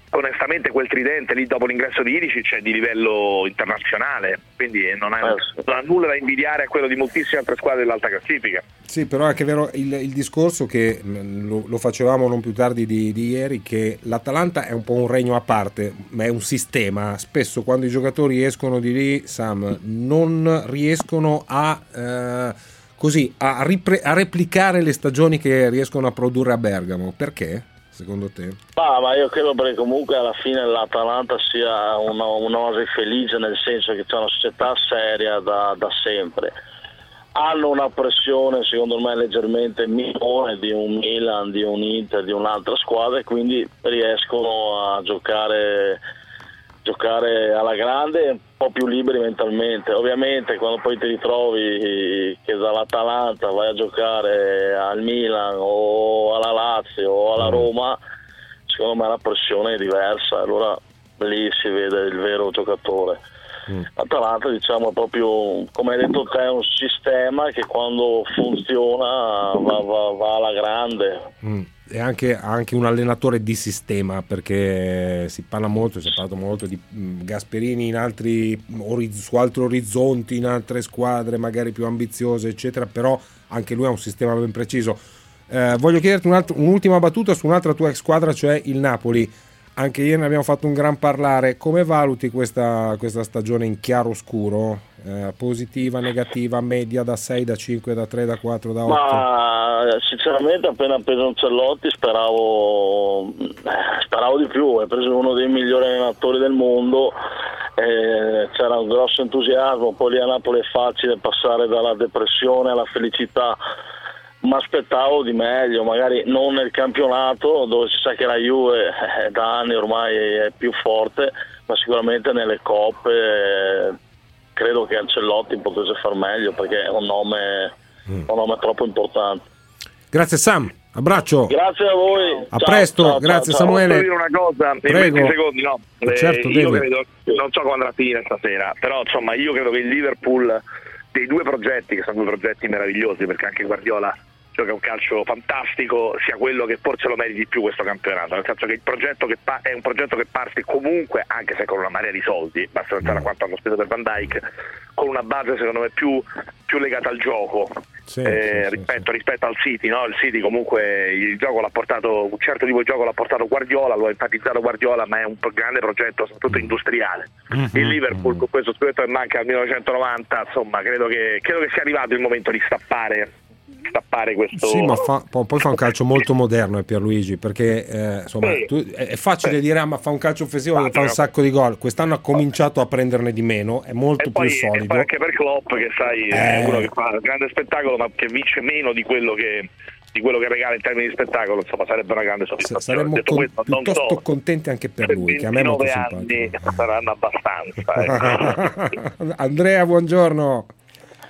onestamente quel tridente lì dopo l'ingresso di Ilicic è di livello internazionale, quindi non ha nulla da invidiare a quello di moltissime altre squadre dell'alta classifica. Sì, però è anche vero il discorso che lo facevamo non più tardi di ieri, che l'Atalanta è un po' un regno a parte, ma è un sistema. Spesso quando i giocatori escono di lì, Sam, non riescono a replicare le stagioni che riescono a produrre a Bergamo. Perché, secondo te? Ma io credo perché comunque alla fine l'Atalanta sia un'oasi felice, nel senso che c'è una società seria da sempre. Hanno una pressione, secondo me, leggermente minore di un Milan, di un Inter, di un'altra squadra, e quindi riescono a giocare alla grande, un po' più liberi mentalmente. Ovviamente quando poi ti ritrovi che dall'Atalanta vai a giocare al Milan o alla Lazio o alla Roma, secondo me la pressione è diversa, allora lì si vede il vero giocatore. L'Atalanta, diciamo, è proprio, come hai detto te, è un sistema che quando funziona va alla grande. E anche un allenatore di sistema, perché si è parlato molto di Gasperini in su altri orizzonti, in altre squadre magari più ambiziose, eccetera, però anche lui ha un sistema ben preciso. Voglio chiederti un'ultima battuta su un'altra tua ex squadra, cioè il Napoli. Anche ieri ne abbiamo fatto un gran parlare. Come valuti questa stagione in chiaroscuro? Positiva, negativa, media da 6, da 5, da 3, da 4, da 8? Ma sinceramente appena preso Ancelotti speravo di più. È preso uno dei migliori allenatori del mondo, c'era un grosso entusiasmo. Poi lì a Napoli è facile passare dalla depressione alla felicità. Ma aspettavo di meglio, magari non nel campionato, dove si sa che la Juve da anni ormai è più forte, ma sicuramente nelle coppe credo che Ancelotti potesse far meglio, perché è un nome troppo importante. Grazie Sam, abbraccio. Grazie a voi. A ciao, presto, ciao, grazie ciao. Samuele. Posso dire una cosa? Prego. In 20 secondi, no. Certo, io credo, non so quando la fine stasera, però insomma io credo che il Liverpool, dei due progetti, che sono due progetti meravigliosi, perché anche Guardiola gioca un calcio fantastico, sia quello che forse lo meriti di più questo campionato, nel senso che il progetto che è un progetto che parte comunque, anche se con una marea di soldi, basta pensare a quanto hanno speso per Van Dijk, con una base secondo me più legata al gioco, rispetto al City, no? Il City comunque il gioco l'ha portato, un certo tipo di gioco l'ha portato Guardiola, lo ha enfatizzato Guardiola, ma è un grande progetto soprattutto industriale. Il Liverpool con questo scudetto che manca al 1990, insomma credo che sia arrivato il momento di stappare questo. Sì, ma poi fa un calcio molto moderno, Pierluigi, perché è facile dire ma fa un calcio offensivo, fa un sacco di gol. Quest'anno ha cominciato a prenderne di meno, è molto più solido. E poi anche per Klopp, che sai è uno che fa un grande spettacolo, ma che vince meno di quello che regala in termini di spettacolo, insomma sarebbe una grande soddisfazione. Saremmo piuttosto contenti anche per lui, che a me è molto simpatico. Saranno abbastanza. Andrea, buongiorno.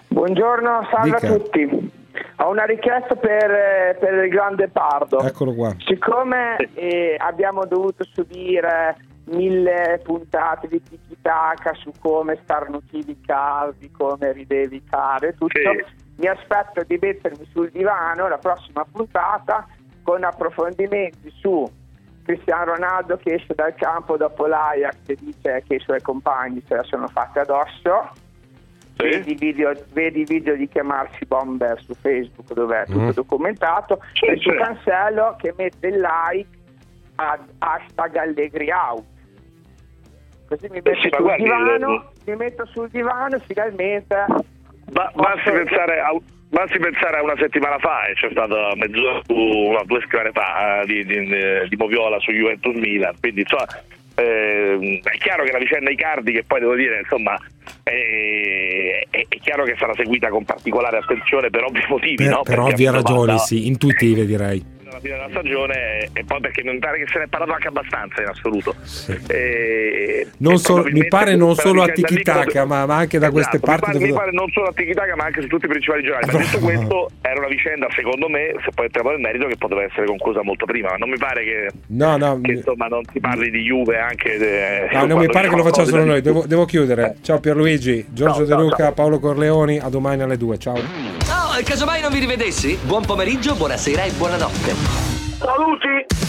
Buongiorno, salve a tutti. Ho una richiesta per il grande Pardo. Eccolo qua. Siccome abbiamo dovuto subire 1000 puntate di tiki-taka su come starnutivi calvi, come ridevi caro, tutto, mi aspetto di mettermi sul divano la prossima puntata con approfondimenti su Cristiano Ronaldo che esce dal campo dopo l'Ajax e dice che i suoi compagni se la sono fatta addosso. Sì. Vedi video di chiamarsi Bomber su Facebook, dove è tutto documentato, e su Cancelo che mette il like hashtag Allegri out. Così mi metto sul divano, finalmente. Basti pensare a una settimana fa, c'è stata mezz'ora, due settimane fa di Moviola su Juventus Milan, quindi insomma è chiaro che la vicenda Icardi, che poi devo dire insomma è chiaro che sarà seguita con particolare attenzione per ovvi motivi, per ovvie ragioni, sì, intuitive direi, alla fine della stagione, e poi perché mi pare che se ne è parlato anche abbastanza in assoluto, sì. Mi pare non solo a Tikitaka ma anche da queste parti, mi pare non solo a Tikitaka ma anche su tutti i principali giornali, ma detto questo era una vicenda, secondo me, se poi entriamo nel merito, che poteva essere conclusa molto prima, ma non mi pare che insomma non si parli di Juve anche non mi pare che lo facciamo solo noi. Devo chiudere. Ciao Pierluigi, Giorgio De Luca, Paolo Corleoni, a domani alle 2. Ciao. Casomai non vi rivedessi? Buon pomeriggio, buonasera e buonanotte. Saluti!